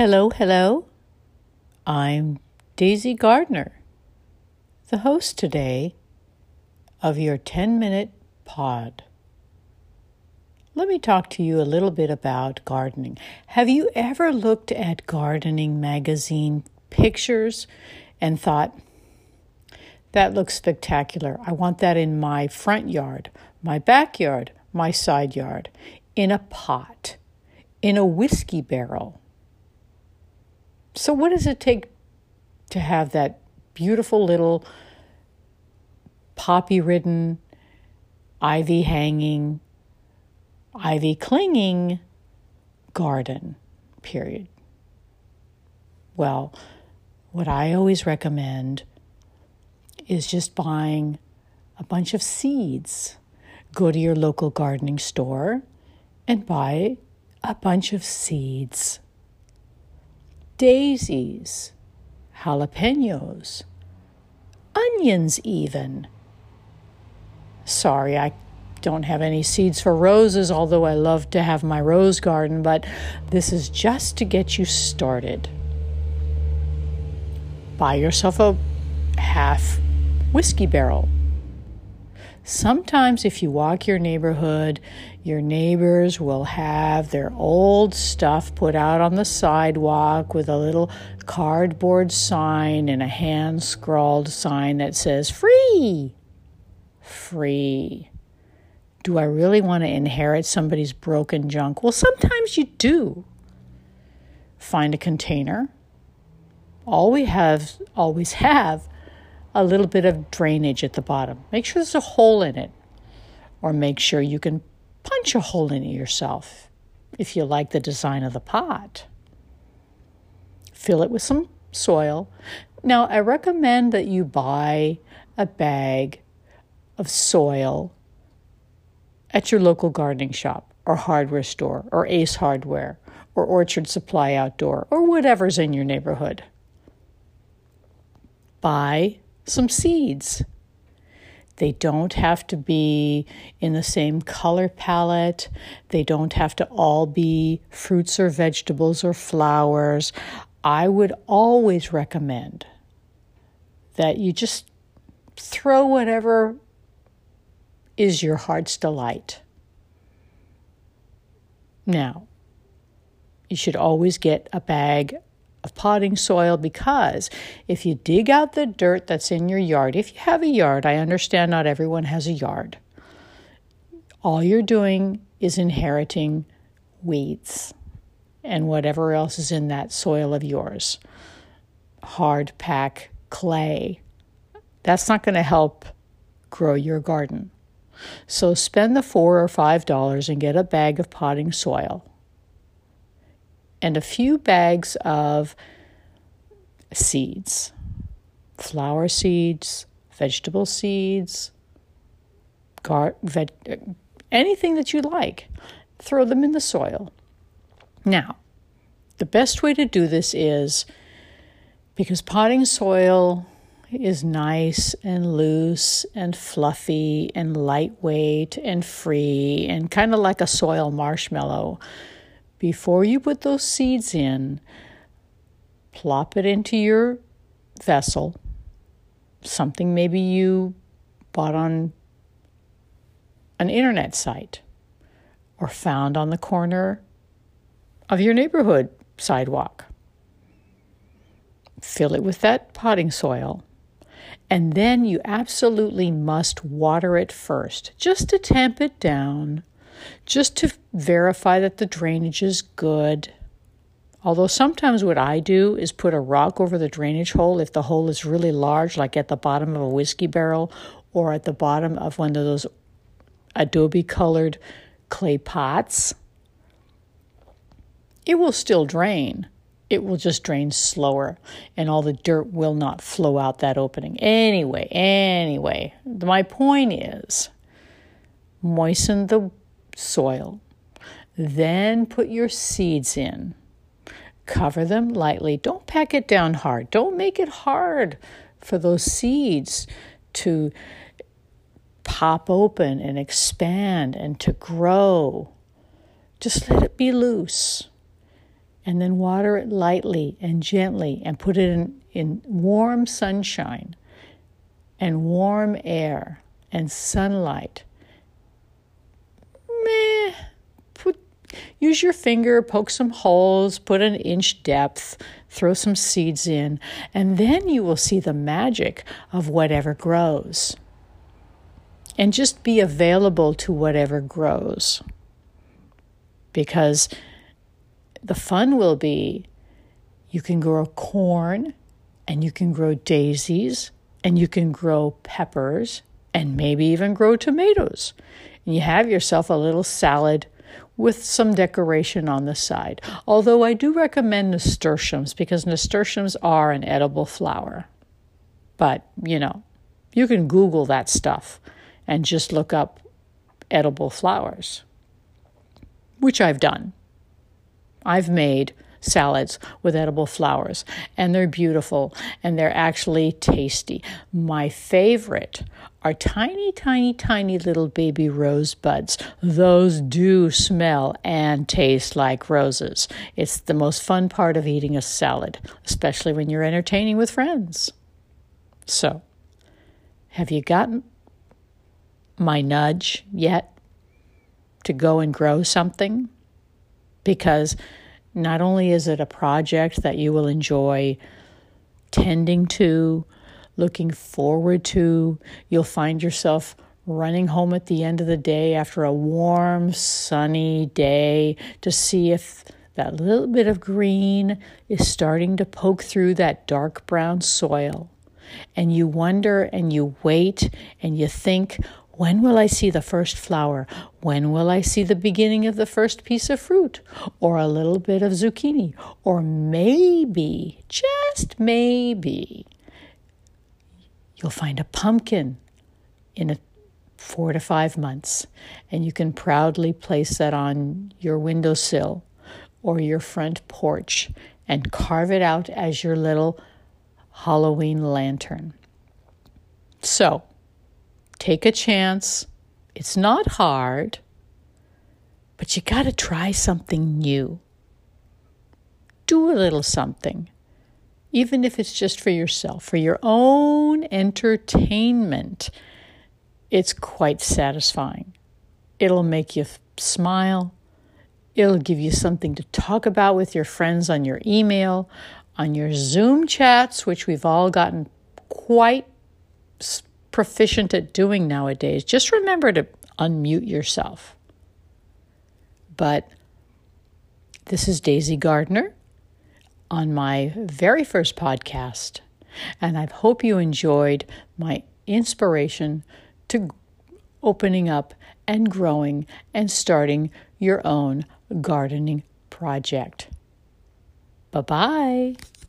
Hello, hello. I'm Daisy Gardner, the host today of your 10-minute pod. Let me talk to you a little bit about gardening. Have you ever looked at gardening magazine pictures and thought, that looks spectacular. I want that in my front yard, my backyard, my side yard, in a pot, in a whiskey barrel. So what does it take to have that beautiful little poppy-ridden, ivy-hanging, ivy-clinging garden, period? Well, what I always recommend is just buying a bunch of seeds. Go to your local gardening store and buy a bunch of seeds. Daisies, jalapenos, onions even. Sorry, I don't have any seeds for roses, although I love to have my rose garden, but this is just to get you started. Buy yourself a half whiskey barrel. Sometimes if you walk your neighborhood, your neighbors will have their old stuff put out on the sidewalk with a little cardboard sign and a hand-scrawled sign that says, free, free. Do I really want to inherit somebody's broken junk? Well, sometimes you do. Find a container. Always have a little bit of drainage at the bottom. Make sure there's a hole in it, or make sure you can punch a hole in it yourself if you like the design of the pot. Fill it with some soil. Now, I recommend that you buy a bag of soil at your local gardening shop or hardware store or Ace Hardware or Orchard Supply Outdoor or whatever's in your neighborhood. Buy some seeds. They don't have to be in the same color palette. They don't have to all be fruits or vegetables or flowers. I would always recommend that you just throw whatever is your heart's delight. Now, you should always get a bag of potting soil, because if you dig out the dirt that's in your yard, if you have a yard, I understand not everyone has a yard, all you're doing is inheriting weeds and whatever else is in that soil of yours. Hard pack clay. That's not going to help grow your garden. So spend the $4 or $5 and get a bag of potting soil and a few bags of seeds, flower seeds, vegetable seeds, anything that you like. Throw them in the soil. Now, the best way to do this is, because potting soil is nice and loose and fluffy and lightweight and free and kind of like a soil marshmallow, before you put those seeds in, plop it into your vessel, something maybe you bought on an internet site or found on the corner of your neighborhood sidewalk. Fill it with that potting soil, and then you absolutely must water it first, just to tamp it down, just to verify that the drainage is good. Although sometimes what I do is put a rock over the drainage hole if the hole is really large, like at the bottom of a whiskey barrel or at the bottom of one of those adobe-colored clay pots. It will still drain. It will just drain slower, and all the dirt will not flow out that opening. Anyway, my point is, moisten the soil, then put your seeds in. Cover them lightly. Don't pack it down hard. Don't make it hard for those seeds to pop open and expand and to grow. Just let it be loose. and then water it lightly and gently and put it in warm sunshine and warm air and sunlight. Use your finger, poke some holes, put an inch depth, throw some seeds in, and then you will see the magic of whatever grows. And just be available to whatever grows. Because the fun will be you can grow corn, and you can grow daisies, and you can grow peppers, and maybe even grow tomatoes. And you have yourself a little salad with some decoration on the side. Although I do recommend nasturtiums because nasturtiums are an edible flower. But, you can Google that stuff and just look up edible flowers, which I've done. I've made salads with edible flowers, and they're beautiful, and they're actually tasty. My favorite are tiny, tiny, tiny little baby rose buds. Those do smell and taste like roses. It's the most fun part of eating a salad, especially when you're entertaining with friends. So, have you gotten my nudge yet to go and grow something? Because not only is it a project that you will enjoy tending to, looking forward to, you'll find yourself running home at the end of the day after a warm, sunny day to see if that little bit of green is starting to poke through that dark brown soil. And you wonder and you wait and you think, when will I see the first flower? When will I see the beginning of the first piece of fruit? Or a little bit of zucchini? Or maybe, just maybe, you'll find a pumpkin in 4 to 5 months. And you can proudly place that on your windowsill or your front porch and carve it out as your little Halloween lantern. So, take a chance. It's not hard, but you got to try something new. Do a little something, even if it's just for yourself, for your own entertainment. It's quite satisfying. It'll make you smile. It'll give you something to talk about with your friends on your email, on your Zoom chats, which we've all gotten quite proficient at doing nowadays. Just remember to unmute yourself. But this is Daisy Gardner on my very first podcast, and I hope you enjoyed my inspiration to opening up and growing and starting your own gardening project. Bye-bye.